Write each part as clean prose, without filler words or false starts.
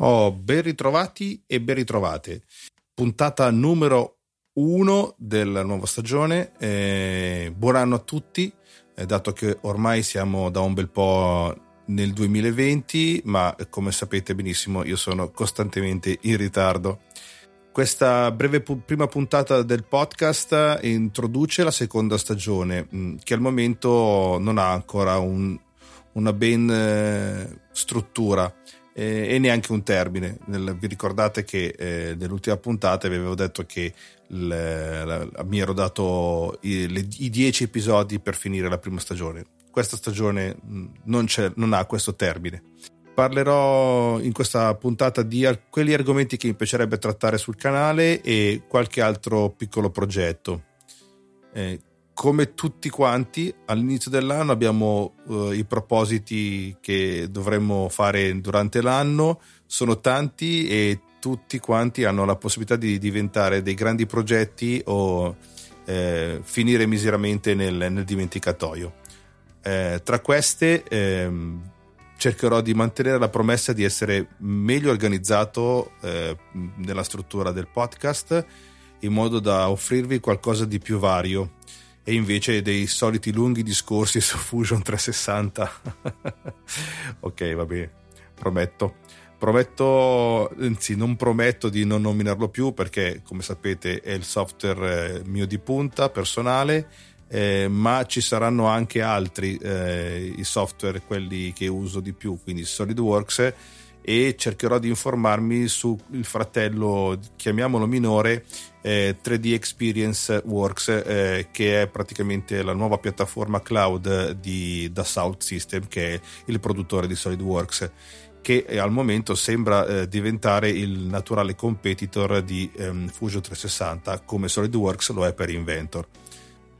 Ben ritrovati e ben ritrovate. Puntata numero 1 della nuova stagione. Buon anno a tutti, dato che ormai siamo da un bel po' nel 2020, ma come sapete benissimo io sono costantemente in ritardo. Questa breve prima puntata del podcast introduce la seconda stagione, che al momento non ha ancora una ben struttura e neanche un termine. Vi ricordate che nell'ultima puntata vi avevo detto che mi ero dato i 10 episodi per finire la prima stagione. Questa stagione non ha questo termine. Parlerò in questa puntata di quegli argomenti che mi piacerebbe trattare sul canale e qualche altro piccolo progetto. Come tutti quanti, all'inizio dell'anno abbiamo i propositi che dovremmo fare durante l'anno. Sono tanti e tutti quanti hanno la possibilità di diventare dei grandi progetti o finire miseramente nel dimenticatoio. Tra queste cercherò di mantenere la promessa di essere meglio organizzato nella struttura del podcast, in modo da offrirvi qualcosa di più vario e invece dei soliti lunghi discorsi su Fusion 360. Ok, va bene, non prometto di non nominarlo più, perché come sapete è il software mio di punta, personale. Ma ci saranno anche altri i software, quelli che uso di più, quindi SolidWorks, e cercherò di informarmi sul fratello, chiamiamolo minore, 3D Experience Works, che è praticamente la nuova piattaforma cloud di Dassault Systèmes, che è il produttore di SolidWorks, che al momento sembra diventare il naturale competitor di Fusion 360, come SolidWorks lo è per Inventor.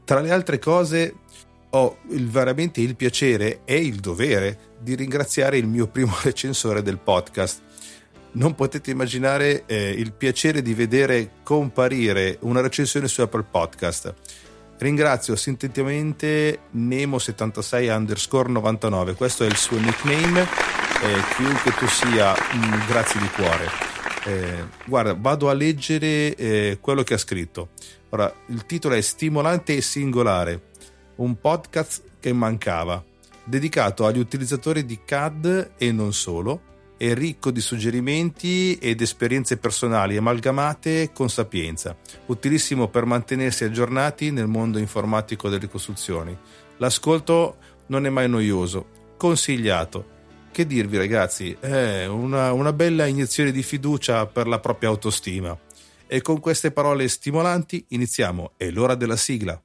Tra le altre cose ho veramente il piacere e il dovere di ringraziare il mio primo recensore del podcast. Non potete immaginare il piacere di vedere comparire una recensione su Apple Podcast. Ringrazio sinteticamente Nemo76_99, questo è il suo nickname, chiunque tu sia, grazie di cuore. Guarda, vado a leggere quello che ha scritto. Ora, il titolo è "Stimolante e singolare, un podcast che mancava, dedicato agli utilizzatori di CAD e non solo, e ricco di suggerimenti ed esperienze personali amalgamate con sapienza, utilissimo per mantenersi aggiornati nel mondo informatico delle ricostruzioni. L'ascolto non è mai noioso, consigliato". Che dirvi, ragazzi, è una bella iniezione di fiducia per la propria autostima. E con queste parole stimolanti iniziamo, è l'ora della sigla.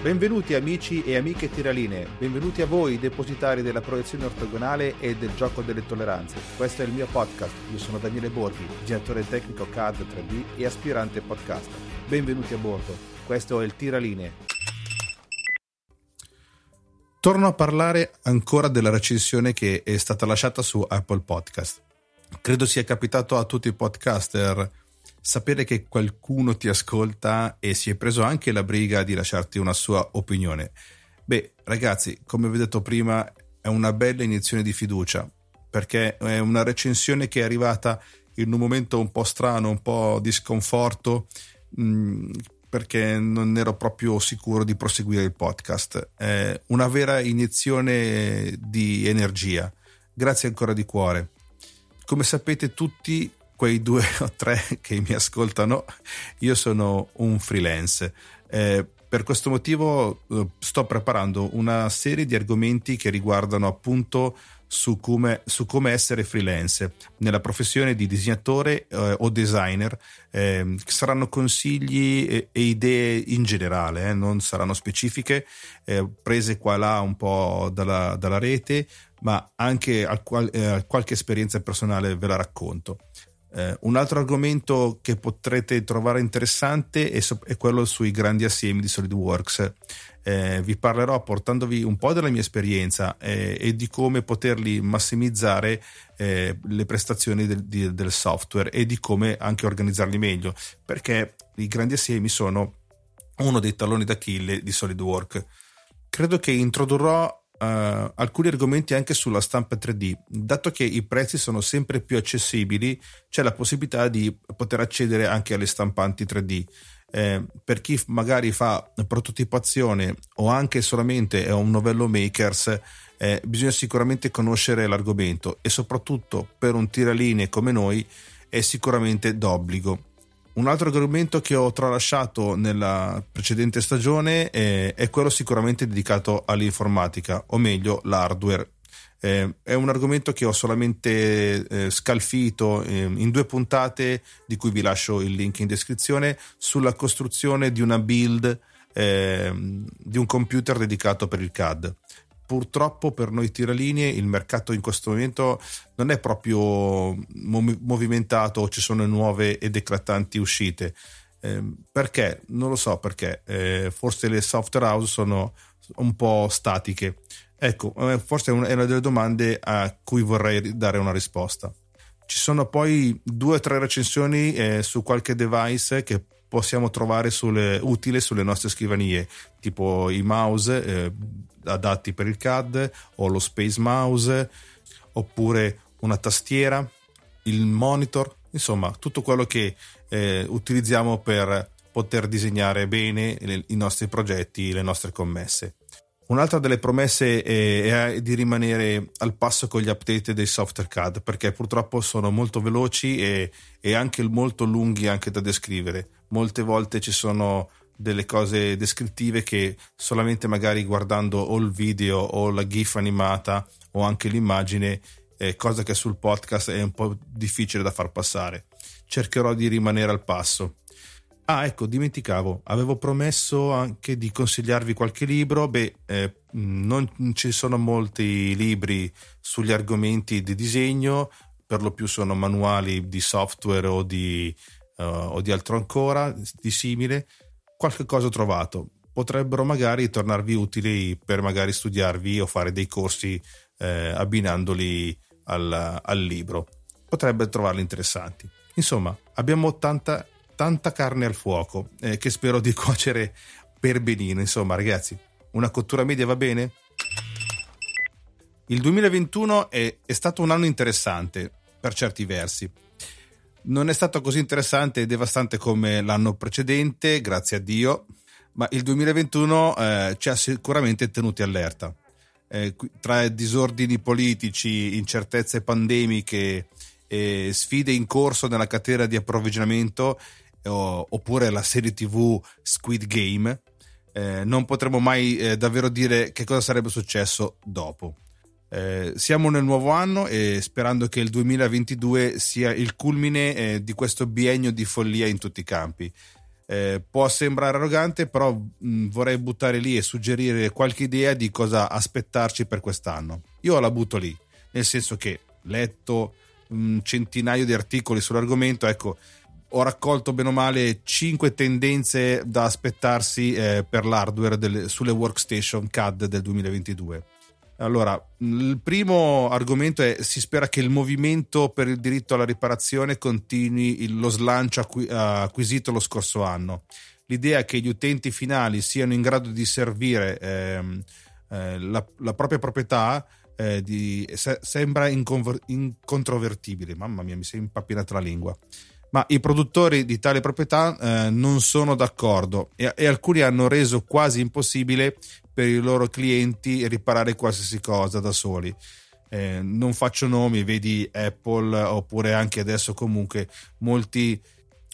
Benvenuti amici e amiche tiraline, benvenuti a voi depositari della proiezione ortogonale e del gioco delle tolleranze. Questo è il mio podcast, io sono Daniele Borghi, direttore tecnico CAD 3D e aspirante podcast. Benvenuti a bordo, questo è il Tiraline. Torno a parlare ancora della recensione che è stata lasciata su Apple Podcast. Credo sia capitato a tutti i podcaster sapere che qualcuno ti ascolta e si è preso anche la briga di lasciarti una sua opinione. Beh, ragazzi, come vi ho detto prima, è una bella iniezione di fiducia, perché è una recensione che è arrivata in un momento un po' strano, un po' di sconforto, perché non ero proprio sicuro di proseguire il podcast. È una vera iniezione di energia. Grazie ancora di cuore. Come sapete tutti, quei 2 o 3 che mi ascoltano, io sono un freelance. Per questo motivo sto preparando una serie di argomenti che riguardano appunto su come essere freelance nella professione di disegnatore o designer. Saranno consigli e idee in generale, non saranno specifiche, prese qua là un po' dalla rete, ma anche qualche esperienza personale ve la racconto. Un altro argomento che potrete trovare interessante è quello sui grandi assiemi di SolidWorks. Vi parlerò portandovi un po' della mia esperienza e di come poterli massimizzare le prestazioni del software e di come anche organizzarli meglio, perché i grandi assiemi sono uno dei talloni d'Achille di SolidWorks. Credo che introdurrò alcuni argomenti anche sulla stampa 3D, dato che i prezzi sono sempre più accessibili. C'è la possibilità di poter accedere anche alle stampanti 3D. Per chi magari fa prototipazione o anche solamente è un novello makers, bisogna sicuramente conoscere l'argomento, e soprattutto per un tiraline come noi è sicuramente d'obbligo. Un altro argomento che ho tralasciato nella precedente stagione è quello sicuramente dedicato all'informatica, o meglio l'hardware. È un argomento che ho solamente scalfito in 2 puntate, di cui vi lascio il link in descrizione, sulla costruzione di una build di un computer dedicato per il CAD. Purtroppo per noi tiralinee il mercato in questo momento non è proprio movimentato, ci sono nuove ed eclatanti uscite. Perché? Non lo so perché. Forse le software house sono un po' statiche. Ecco, forse è una delle domande a cui vorrei dare una risposta. Ci sono poi 2 o 3 recensioni su qualche device che possiamo trovare utile sulle nostre scrivanie, tipo i mouse adatti per il CAD, o lo Space Mouse, oppure una tastiera, il monitor, insomma tutto quello che utilizziamo per poter disegnare bene i nostri progetti, le nostre commesse. Un'altra delle promesse è di rimanere al passo con gli update dei software CAD, perché purtroppo sono molto veloci e anche molto lunghi anche da descrivere. Molte volte ci sono delle cose descrittive che solamente magari guardando o il video o la GIF animata o anche l'immagine, cosa che sul podcast è un po' difficile da far passare. Cercherò di rimanere al passo. Ah, ecco, dimenticavo, avevo promesso anche di consigliarvi qualche libro. Non ci sono molti libri sugli argomenti di disegno, per lo più sono manuali di software o di altro ancora di simile. Qualche cosa ho trovato, potrebbero magari tornarvi utili per magari studiarvi o fare dei corsi abbinandoli al libro, potrebbe trovarli interessanti. Insomma, abbiamo tanta carne al fuoco che spero di cuocere per benino. Insomma ragazzi, una cottura media va bene? Il 2021 è stato un anno interessante per certi versi. Non è stato così interessante e devastante come l'anno precedente, grazie a Dio, ma il 2021 ci ha sicuramente tenuti allerta. Tra disordini politici, incertezze pandemiche, sfide in corso nella catena di approvvigionamento, oppure la serie TV Squid Game, non potremo mai davvero dire che cosa sarebbe successo dopo. Siamo nel nuovo anno e sperando che il 2022 sia il culmine di questo biennio di follia in tutti i campi. Può sembrare arrogante, però vorrei buttare lì e suggerire qualche idea di cosa aspettarci per quest'anno. Io la butto lì, nel senso che ho letto un centinaio di articoli sull'argomento. Ecco, ho raccolto bene o male 5 tendenze da aspettarsi per l'hardware sulle workstation CAD del 2022. Allora, il primo argomento è: si spera che il movimento per il diritto alla riparazione continui lo slancio acquisito lo scorso anno. L'idea è che gli utenti finali siano in grado di servire la propria proprietà sembra incontrovertibile. Mamma mia, mi si è impappinata la lingua. Ma i produttori di tale proprietà non sono d'accordo e alcuni hanno reso quasi impossibile per i loro clienti riparare qualsiasi cosa da soli. Non faccio nomi, vedi Apple, oppure anche adesso comunque molti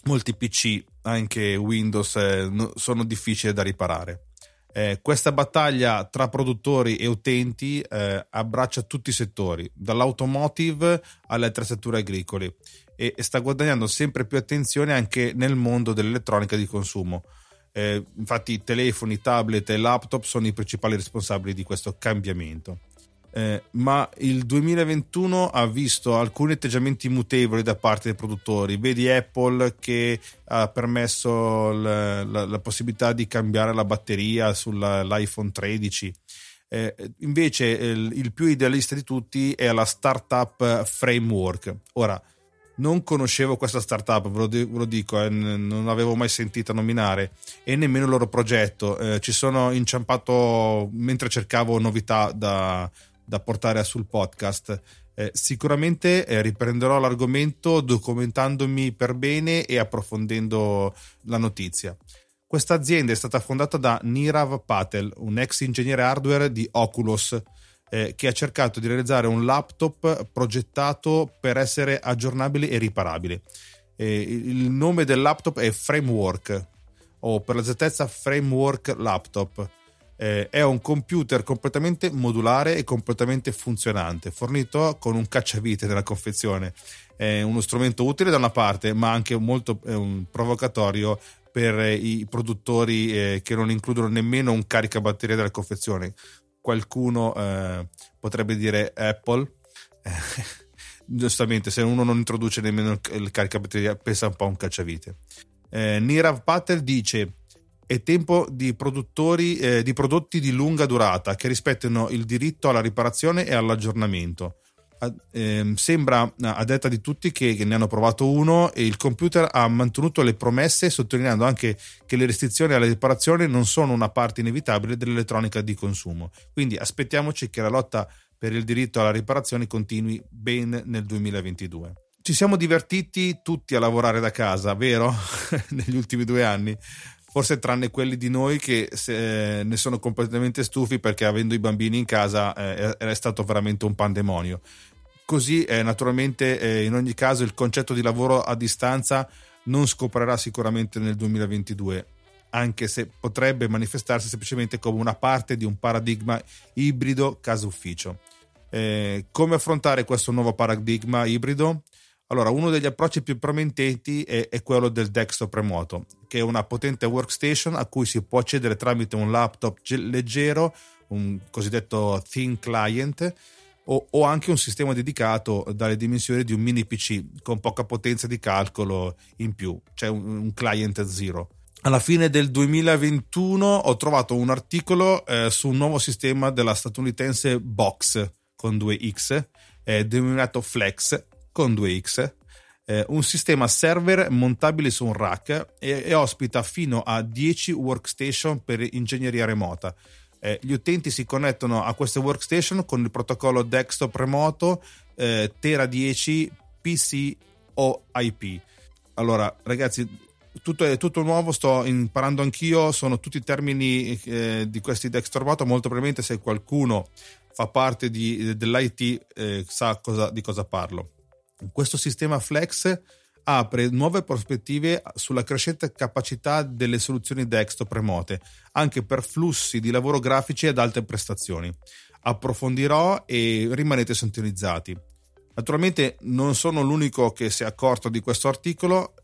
PC, anche Windows, sono difficili da riparare. Questa battaglia tra produttori e utenti abbraccia tutti i settori, dall'automotive alle attrezzature agricole, e sta guadagnando sempre più attenzione anche nel mondo dell'elettronica di consumo. Infatti telefoni, tablet e laptop sono i principali responsabili di questo cambiamento. ma il 2021 ha visto alcuni atteggiamenti mutevoli da parte dei produttori. Vedi Apple che ha permesso la possibilità di cambiare la batteria sull'iPhone 13. Invece il più idealista di tutti è la startup Framework. Ora, non conoscevo questa startup, ve lo dico, non l'avevo mai sentita nominare e nemmeno il loro progetto. Ci sono inciampato mentre cercavo novità da portare sul podcast. Sicuramente riprenderò l'argomento documentandomi per bene e approfondendo la notizia. Questa azienda è stata fondata da Nirav Patel, un ex ingegnere hardware di Oculus, che ha cercato di realizzare un laptop progettato per essere aggiornabile e riparabile. Il nome del laptop è Framework, o per l'esattezza Framework Laptop. È un computer completamente modulare e completamente funzionante, fornito con un cacciavite nella confezione. È uno strumento utile da una parte, ma anche molto provocatorio per i produttori che non includono nemmeno un caricabatteria della confezione. Qualcuno potrebbe dire Apple, giustamente, se uno non introduce nemmeno il caricabatteria pesa un po' un cacciavite. Nirav Patel dice: è tempo di produttori di prodotti di lunga durata che rispettino il diritto alla riparazione e all'aggiornamento. Sembra a detta di tutti che ne hanno provato uno, e il computer ha mantenuto le promesse, sottolineando anche che le restrizioni alla riparazione non sono una parte inevitabile dell'elettronica di consumo. Quindi aspettiamoci che la lotta per il diritto alla riparazione continui ben nel 2022. Ci siamo divertiti tutti a lavorare da casa, vero? Negli ultimi 2 anni, forse tranne quelli di noi che ne sono completamente stufi, perché avendo i bambini in casa è stato veramente un pandemonio. Così naturalmente in ogni caso il concetto di lavoro a distanza non scoprirà sicuramente nel 2022, anche se potrebbe manifestarsi semplicemente come una parte di un paradigma ibrido casa ufficio. Come affrontare questo nuovo paradigma ibrido? Allora, uno degli approcci più promettenti è quello del desktop remoto, che è una potente workstation a cui si può accedere tramite un laptop leggero, un cosiddetto thin client, o anche un sistema dedicato dalle dimensioni di un mini PC con poca potenza di calcolo in più, cioè un client zero. Alla fine del 2021 ho trovato un articolo su un nuovo sistema della statunitense Box con 2X, denominato Flex con 2X, un sistema server montabile su un rack e ospita fino a 10 workstation per ingegneria remota. Gli utenti si connettono a queste workstation con il protocollo desktop remoto Teradici PCOIP. Allora ragazzi, tutto è tutto nuovo, sto imparando anch'io, sono tutti termini di questi desktop remoto. Molto probabilmente se qualcuno fa parte dell'IT sa di cosa parlo. Questo sistema Flex apre nuove prospettive sulla crescente capacità delle soluzioni desktop remote, anche per flussi di lavoro grafici ad alte prestazioni. Approfondirò e rimanete sintonizzati. Naturalmente non sono l'unico che si è accorto di questo articolo.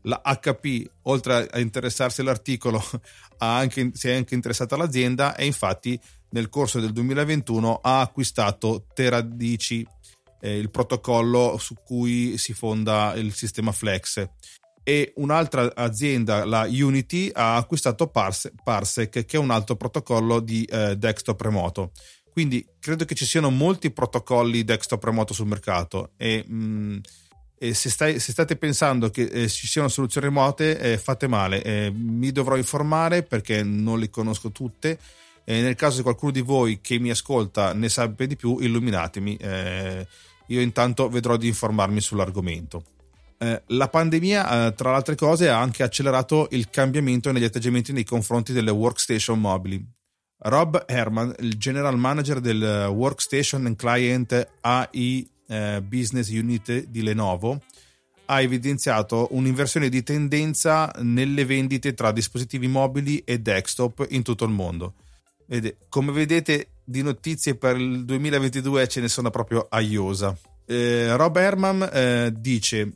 La HP, oltre a interessarsi all'articolo, si è anche interessata all'azienda, e infatti nel corso del 2021 ha acquistato Teradici, il protocollo su cui si fonda il sistema Flex. E un'altra azienda, la Unity, ha acquistato Parsec, che è un altro protocollo di desktop remoto. Quindi credo che ci siano molti protocolli desktop remoto sul mercato, e se state pensando che ci siano soluzioni remote, fate male. Mi dovrò informare perché non le conosco tutte. Nel caso di qualcuno di voi che mi ascolta ne sappia di più, illuminatemi. Io intanto vedrò di informarmi sull'argomento. La pandemia, tra le altre cose, ha anche accelerato il cambiamento negli atteggiamenti nei confronti delle workstation mobili. Rob Herman, il general manager del Workstation and Client AI Business Unit di Lenovo, ha evidenziato un'inversione di tendenza nelle vendite tra dispositivi mobili e desktop in tutto il mondo. Come vedete, di notizie per il 2022 ce ne sono proprio a iosa. Rob Herman dice: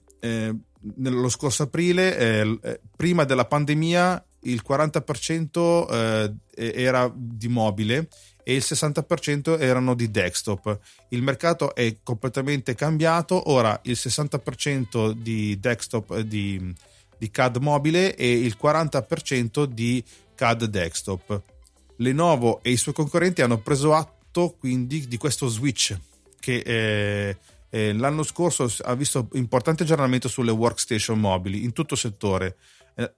nello scorso aprile, prima della pandemia, il 40% era di mobile e il 60% erano di desktop. Il mercato è completamente cambiato, ora il 60% di desktop di CAD mobile e il 40% di CAD desktop. Lenovo e i suoi concorrenti hanno preso atto quindi di questo switch che l'anno scorso ha visto importante aggiornamento sulle workstation mobili in tutto il settore.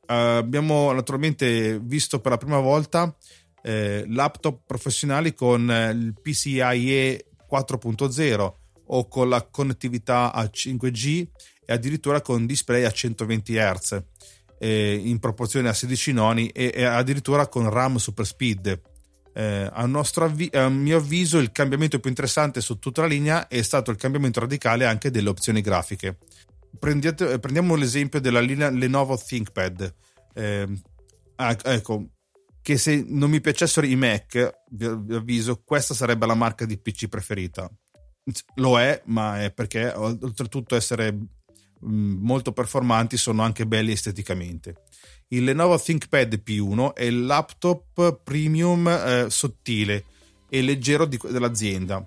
Abbiamo naturalmente visto per la prima volta laptop professionali con il PCIe 4.0 o con la connettività a 5G e addirittura con display a 120 Hz in proporzione a 16 noni e addirittura con RAM super speed. A mio avviso il cambiamento più interessante su tutta la linea è stato il cambiamento radicale anche delle opzioni grafiche. Prendiamo l'esempio della linea Lenovo ThinkPad, ecco, che se non mi piacessero i Mac, vi avviso, questa sarebbe la marca di PC preferita. Lo è, ma è perché oltretutto essere molto performanti sono anche belli esteticamente. Il Lenovo ThinkPad P1 è il laptop premium sottile e leggero dell'azienda.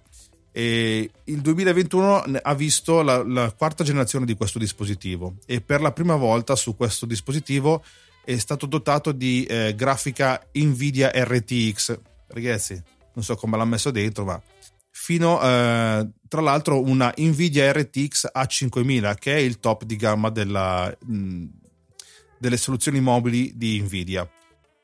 E il 2021 ha visto la quarta generazione di questo dispositivo e per la prima volta su questo dispositivo è stato dotato di grafica Nvidia RTX. Ragazzi, non so come l'ha messo dentro, ma fino tra l'altro una Nvidia RTX A5000 che è il top di gamma delle soluzioni mobili di Nvidia.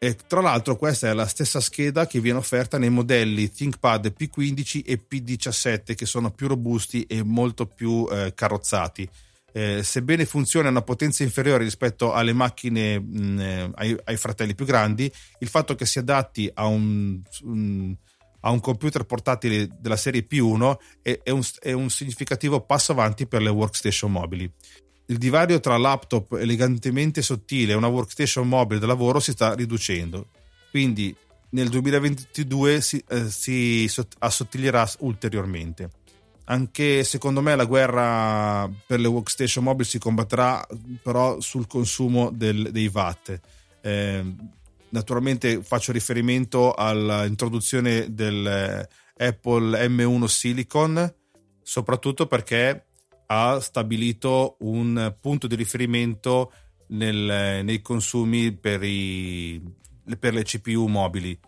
E tra l'altro questa è la stessa scheda che viene offerta nei modelli ThinkPad P15 e P17 che sono più robusti e molto più carrozzati. Sebbene funzioni a una potenza inferiore rispetto alle macchine ai fratelli più grandi, il fatto che si adatti a un computer portatile della serie P1 è un significativo passo avanti per le workstation mobili. Il divario tra laptop elegantemente sottile e una workstation mobile da lavoro si sta riducendo, quindi nel 2022 si assottiglierà ulteriormente. Anche secondo me la guerra per le workstation mobile si combatterà però sul consumo dei watt. Naturalmente faccio riferimento all'introduzione del Apple M1 Silicon, soprattutto perché ha stabilito un punto di riferimento nei consumi per le CPU mobili.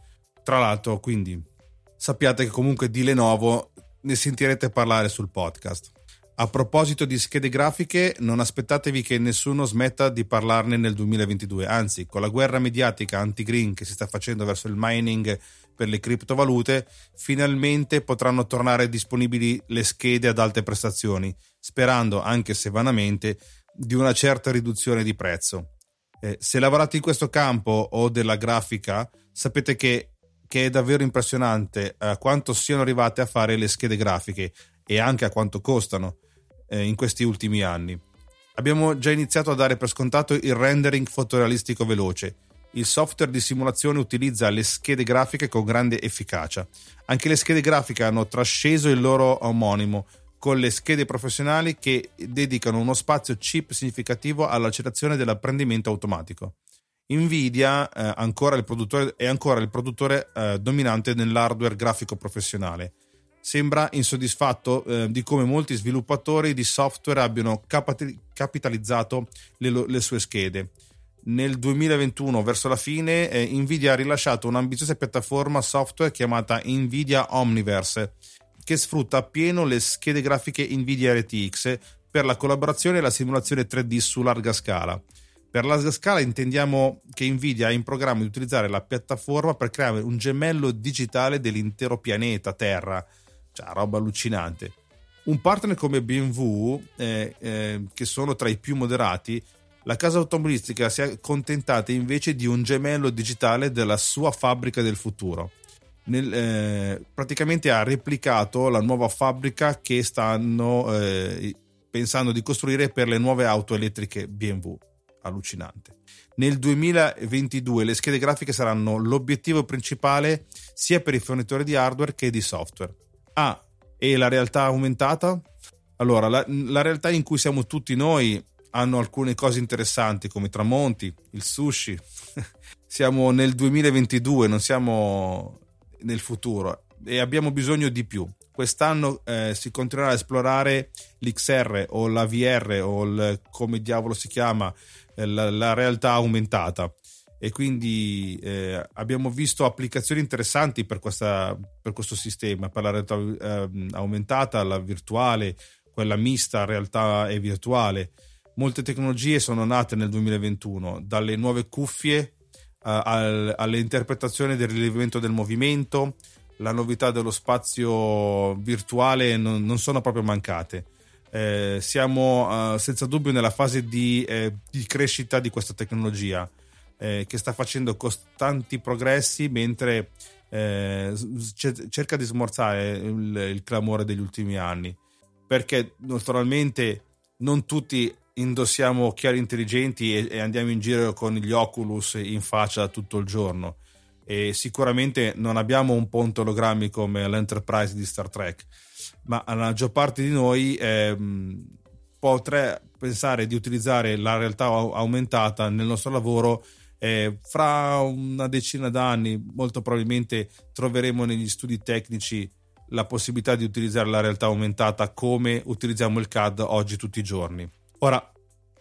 Tra l'altro, quindi, sappiate che comunque di Lenovo ne sentirete parlare sul podcast. A proposito di schede grafiche, non aspettatevi che nessuno smetta di parlarne nel 2022, anzi, con la guerra mediatica anti-green che si sta facendo verso il mining per le criptovalute, finalmente potranno tornare disponibili le schede ad alte prestazioni, sperando, anche se vanamente, di una certa riduzione di prezzo. Se lavorate in questo campo o della grafica, sapete che è davvero impressionante quanto siano arrivate a fare le schede grafiche e anche a quanto costano in questi ultimi anni. Abbiamo già iniziato a dare per scontato il rendering fotorealistico veloce. Il software di simulazione utilizza le schede grafiche con grande efficacia. Anche le schede grafiche hanno trasceso il loro omonimo, con le schede professionali che dedicano uno spazio chip significativo all'accelerazione dell'apprendimento automatico. Nvidia è ancora il produttore dominante nell'hardware grafico professionale. Sembra insoddisfatto di come molti sviluppatori di software abbiano capitalizzato le sue schede. Nel 2021, verso la fine, Nvidia ha rilasciato un'ambiziosa piattaforma software chiamata Nvidia Omniverse, che sfrutta appieno le schede grafiche Nvidia RTX per la collaborazione e la simulazione 3D su larga scala. Per larga scala intendiamo che Nvidia è in programma di utilizzare la piattaforma per creare un gemello digitale dell'intero pianeta Terra. Cioè, roba allucinante. Un partner come BMW, che sono tra i più moderati, la casa automobilistica si è accontentata invece di un gemello digitale della sua fabbrica del futuro. Praticamente ha replicato la nuova fabbrica che stanno pensando di costruire per le nuove auto elettriche BMW. Allucinante. Nel 2022 le schede grafiche saranno l'obiettivo principale sia per i fornitori di hardware che di software. E la realtà aumentata? Allora, la realtà in cui siamo tutti noi hanno alcune cose interessanti come i tramonti, il sushi. Siamo nel 2022, non siamo nel futuro e abbiamo bisogno di più. Quest'anno si continuerà a esplorare l'XR o la VR o come diavolo si chiama, la realtà aumentata, e quindi abbiamo visto applicazioni interessanti per questo sistema, per la realtà aumentata, la virtuale, quella mista realtà e virtuale. Molte tecnologie sono nate nel 2021, dalle nuove cuffie all'interpretazione del rilevamento del movimento. La novità dello spazio virtuale non sono proprio mancate. Siamo senza dubbio nella fase di crescita di questa tecnologia, che sta facendo costanti progressi mentre cerca di smorzare il clamore degli ultimi anni, perché naturalmente non tutti indossiamo occhiali intelligenti e andiamo in giro con gli Oculus in faccia tutto il giorno, e sicuramente non abbiamo un ponte ologrammi come l'Enterprise di Star Trek, ma la maggior parte di noi potrebbe pensare di utilizzare la realtà aumentata nel nostro lavoro. Fra una decina d'anni molto probabilmente troveremo negli studi tecnici la possibilità di utilizzare la realtà aumentata come utilizziamo il CAD oggi tutti i giorni. Ora,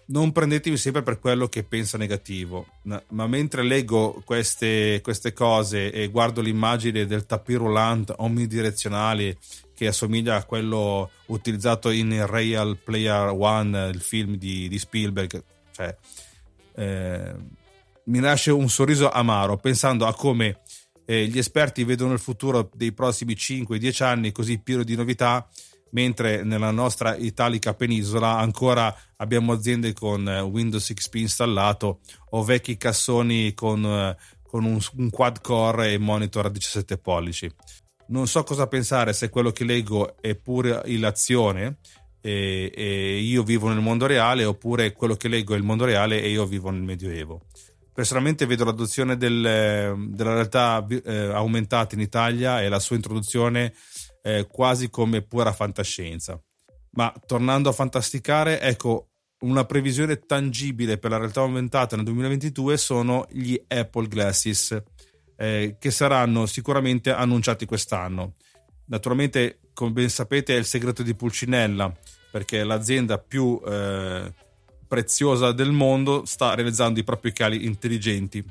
non prendetevi sempre per quello che pensa negativo, ma mentre leggo queste cose e guardo l'immagine del tapis roulant omnidirezionale che assomiglia a quello utilizzato in Ready Player One, il film di Spielberg, cioè, mi nasce un sorriso amaro pensando a come gli esperti vedono il futuro dei prossimi 5-10 anni così pieno di novità, mentre nella nostra italica penisola ancora abbiamo aziende con Windows XP installato o vecchi cassoni con un quad core e monitor a 17 pollici. Non so cosa pensare se quello che leggo è pura illazione e io vivo nel mondo reale, oppure quello che leggo è il mondo reale e io vivo nel Medioevo. Personalmente vedo l'adozione della realtà aumentata in Italia e la sua introduzione quasi come pura fantascienza. Ma tornando a fantasticare, ecco, una previsione tangibile per la realtà aumentata nel 2022 sono gli Apple Glasses, che saranno sicuramente annunciati quest'anno. Naturalmente, come ben sapete, è il segreto di Pulcinella, perché l'azienda più preziosa del mondo sta realizzando i propri occhiali intelligenti.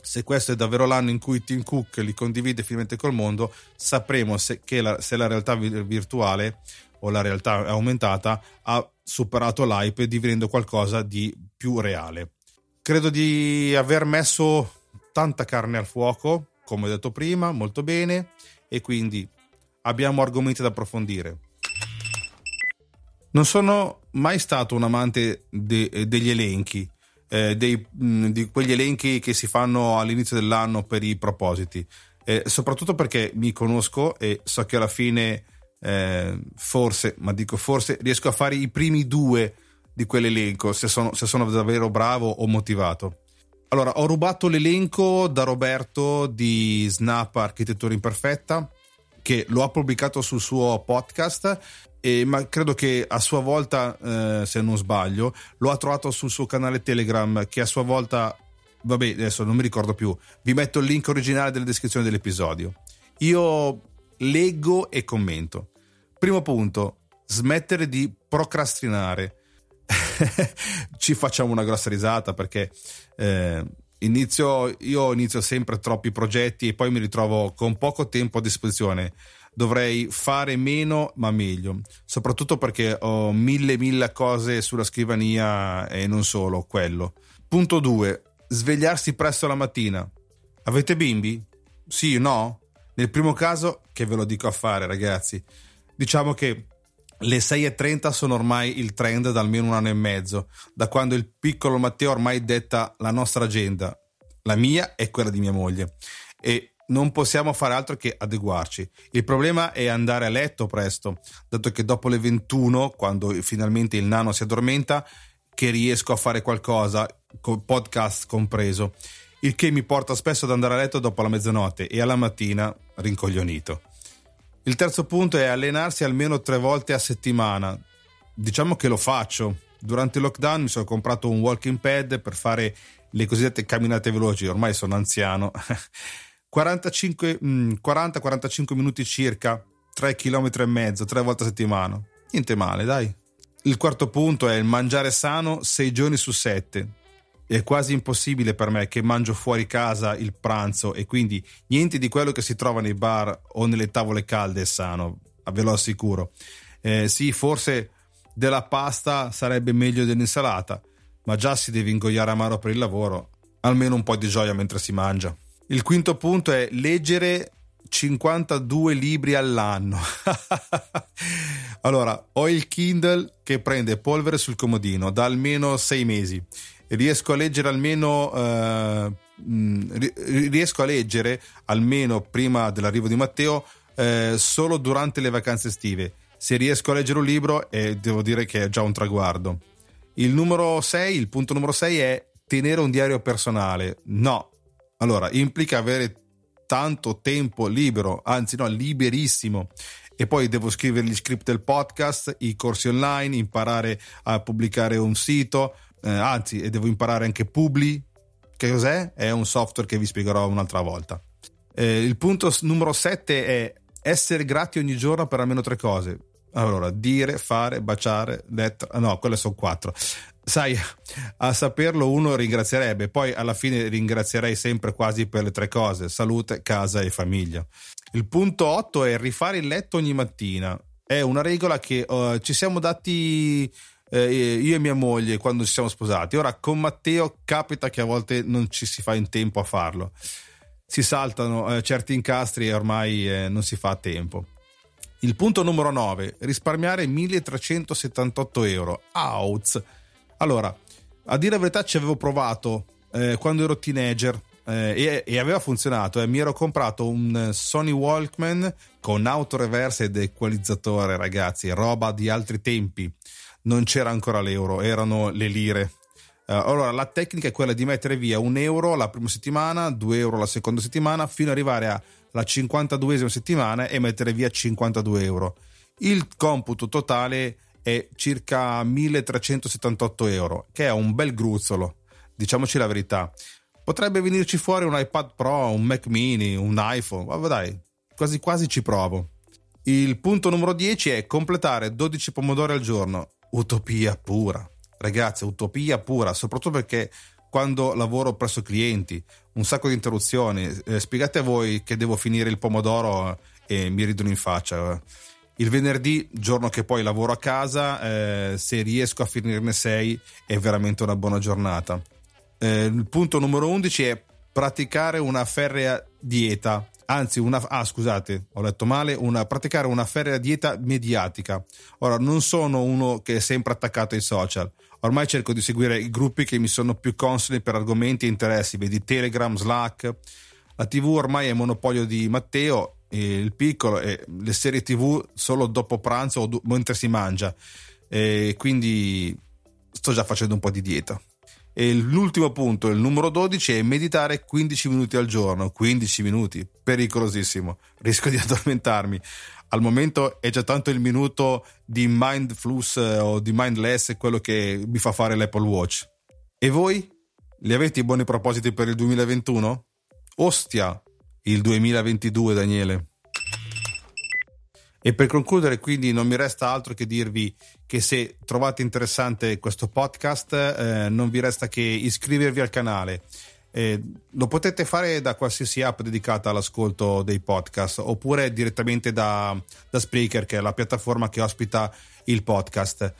Se questo è davvero l'anno in cui Tim Cook li condivide finalmente col mondo, sapremo se la realtà virtuale o la realtà aumentata ha superato l'hype, divenendo qualcosa di più reale. Credo di aver messo tanta carne al fuoco, come ho detto prima, molto bene, e quindi abbiamo argomenti da approfondire. Non sono mai stato un amante degli elenchi, di quegli elenchi che si fanno all'inizio dell'anno per i propositi, soprattutto perché mi conosco e so che alla fine forse riesco a fare i primi due di quell'elenco se sono davvero bravo o motivato. Allora, ho rubato l'elenco da Roberto di Snap Architettura Imperfetta, che lo ha pubblicato sul suo podcast, ma credo che a sua volta, se non sbaglio, lo ha trovato sul suo canale Telegram, che a sua volta, vabbè, adesso non mi ricordo più, vi metto il link originale della descrizione dell'episodio. Io leggo e commento. Primo punto: smettere di procrastinare. Ci facciamo una grossa risata perché io inizio sempre troppi progetti e poi mi ritrovo con poco tempo a disposizione. Dovrei fare meno ma meglio, soprattutto perché ho mille cose sulla scrivania e non solo quello. Punto 2: svegliarsi presto la mattina. Avete bimbi? Sì o no? Nel primo caso, che ve lo dico a fare, ragazzi, diciamo che le 6:30 sono ormai il trend da almeno un anno e mezzo, da quando il piccolo Matteo ormai detta la nostra agenda, la mia e quella di mia moglie, e non possiamo fare altro che adeguarci. Il problema è andare a letto presto, dato che dopo le 21, quando finalmente il nano si addormenta, che riesco a fare qualcosa, podcast compreso, il che mi porta spesso ad andare a letto dopo la mezzanotte e alla mattina rincoglionito. Il terzo punto è allenarsi almeno 3 volte a settimana. Diciamo che lo faccio, durante il lockdown mi sono comprato un walking pad per fare le cosiddette camminate veloci, ormai sono anziano, 40-45 minuti circa, 3 km e mezzo, 3 volte a settimana, niente male, dai. Il quarto punto è il mangiare sano 6 giorni su 7. È quasi impossibile per me che mangio fuori casa il pranzo e quindi niente di quello che si trova nei bar o nelle tavole calde è sano, ve lo assicuro. Sì, forse della pasta sarebbe meglio dell'insalata, ma già si deve ingoiare amaro per il lavoro, almeno un po' di gioia mentre si mangia. Il quinto punto è leggere 52 libri all'anno. Allora, ho il Kindle che prende polvere sul comodino da almeno 6 mesi. Riesco a leggere almeno prima dell'arrivo di Matteo solo durante le vacanze estive. Se riesco a leggere un libro devo dire che è già un traguardo. Il punto numero 6 è tenere un diario personale. No, allora implica avere tanto tempo libero, anzi no, liberissimo. E poi devo scrivere gli script del podcast, i corsi online, imparare a pubblicare un sito, anzi devo imparare anche Publi, che cos'è? È un software che vi spiegherò un'altra volta. Il punto numero 7 è essere grati ogni giorno per almeno 3 cose. Allora, dire, fare, baciare, lettera, no, quelle sono 4. Sai, a saperlo uno ringrazierebbe, poi alla fine ringrazierei sempre quasi per le 3 cose: salute, casa e famiglia. Il punto 8 è rifare il letto ogni mattina. È una regola che ci siamo dati io e mia moglie quando ci siamo sposati. Ora con Matteo capita che a volte non ci si fa in tempo a farlo, si saltano certi incastri e ormai non si fa a tempo. Il punto numero 9, risparmiare 1378 euro. Outs! Allora, a dire la verità ci avevo provato quando ero teenager e aveva funzionato. Mi ero comprato un Sony Walkman con autoreverse ed equalizzatore, ragazzi, roba di altri tempi. Non c'era ancora l'euro, erano le lire. Allora, la tecnica è quella di mettere via 1 euro la prima settimana, 2 euro la seconda settimana, fino ad arrivare alla 52esima settimana e mettere via 52 euro. Il computo totale è circa 1378 euro, che è un bel gruzzolo, diciamoci la verità. Potrebbe venirci fuori un iPad Pro, un Mac Mini, un iPhone, vabbè dai, quasi quasi ci provo. Il punto numero 10 è completare 12 pomodori al giorno. Utopia pura, ragazzi, utopia pura, soprattutto perché quando lavoro presso clienti, un sacco di interruzioni, spiegate a voi che devo finire il pomodoro e mi ridono in faccia. Il venerdì, giorno che poi lavoro a casa, se riesco a finirne 6 è veramente una buona giornata. Il punto numero 11 è praticare una ferrea dieta, praticare una ferrea dieta mediatica. Ora, non sono uno che è sempre attaccato ai social, ormai cerco di seguire i gruppi che mi sono più consoni per argomenti e interessi, vedi Telegram, Slack. La TV ormai è monopolio di Matteo, il piccolo, e le serie TV solo dopo pranzo o mentre si mangia, e quindi sto già facendo un po' di dieta. E l'ultimo punto, il numero 12, è meditare 15 minuti al giorno. 15 minuti, pericolosissimo, rischio di addormentarmi. Al momento è già tanto il minuto di mindfulness o di mindless quello che mi fa fare l'Apple Watch. E voi? Li avete i buoni propositi per il 2021? Ostia, il 2022, Daniele. E per concludere, quindi, non mi resta altro che dirvi che se trovate interessante questo podcast non vi resta che iscrivervi al canale. Lo potete fare da qualsiasi app dedicata all'ascolto dei podcast oppure direttamente da Spreaker, che è la piattaforma che ospita il podcast.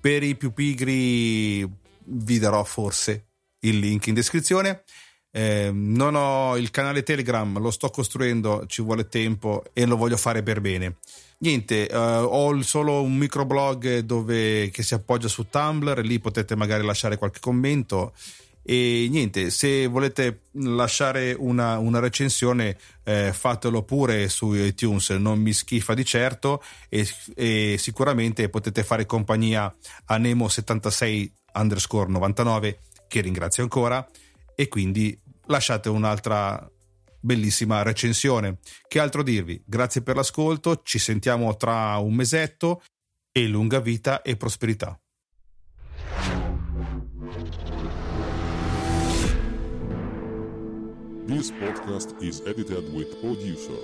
Per i più pigri vi darò forse il link in descrizione. Non ho il canale Telegram, lo sto costruendo, ci vuole tempo e lo voglio fare per bene. Niente, ho solo un microblog che si appoggia su Tumblr, lì potete magari lasciare qualche commento. E niente, se volete lasciare una recensione fatelo pure su iTunes, non mi schifa di certo, e sicuramente potete fare compagnia a Nemo76_99, che ringrazio ancora, e quindi lasciate un'altra bellissima recensione. Che altro dirvi? Grazie per l'ascolto, ci sentiamo tra un mesetto, e lunga vita e prosperità. This podcast is edited with producer.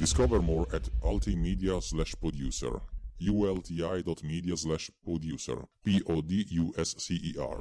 Discover more at ultimedia/producer, ulti.media/producer, P-O-D-U-S-C-E-R.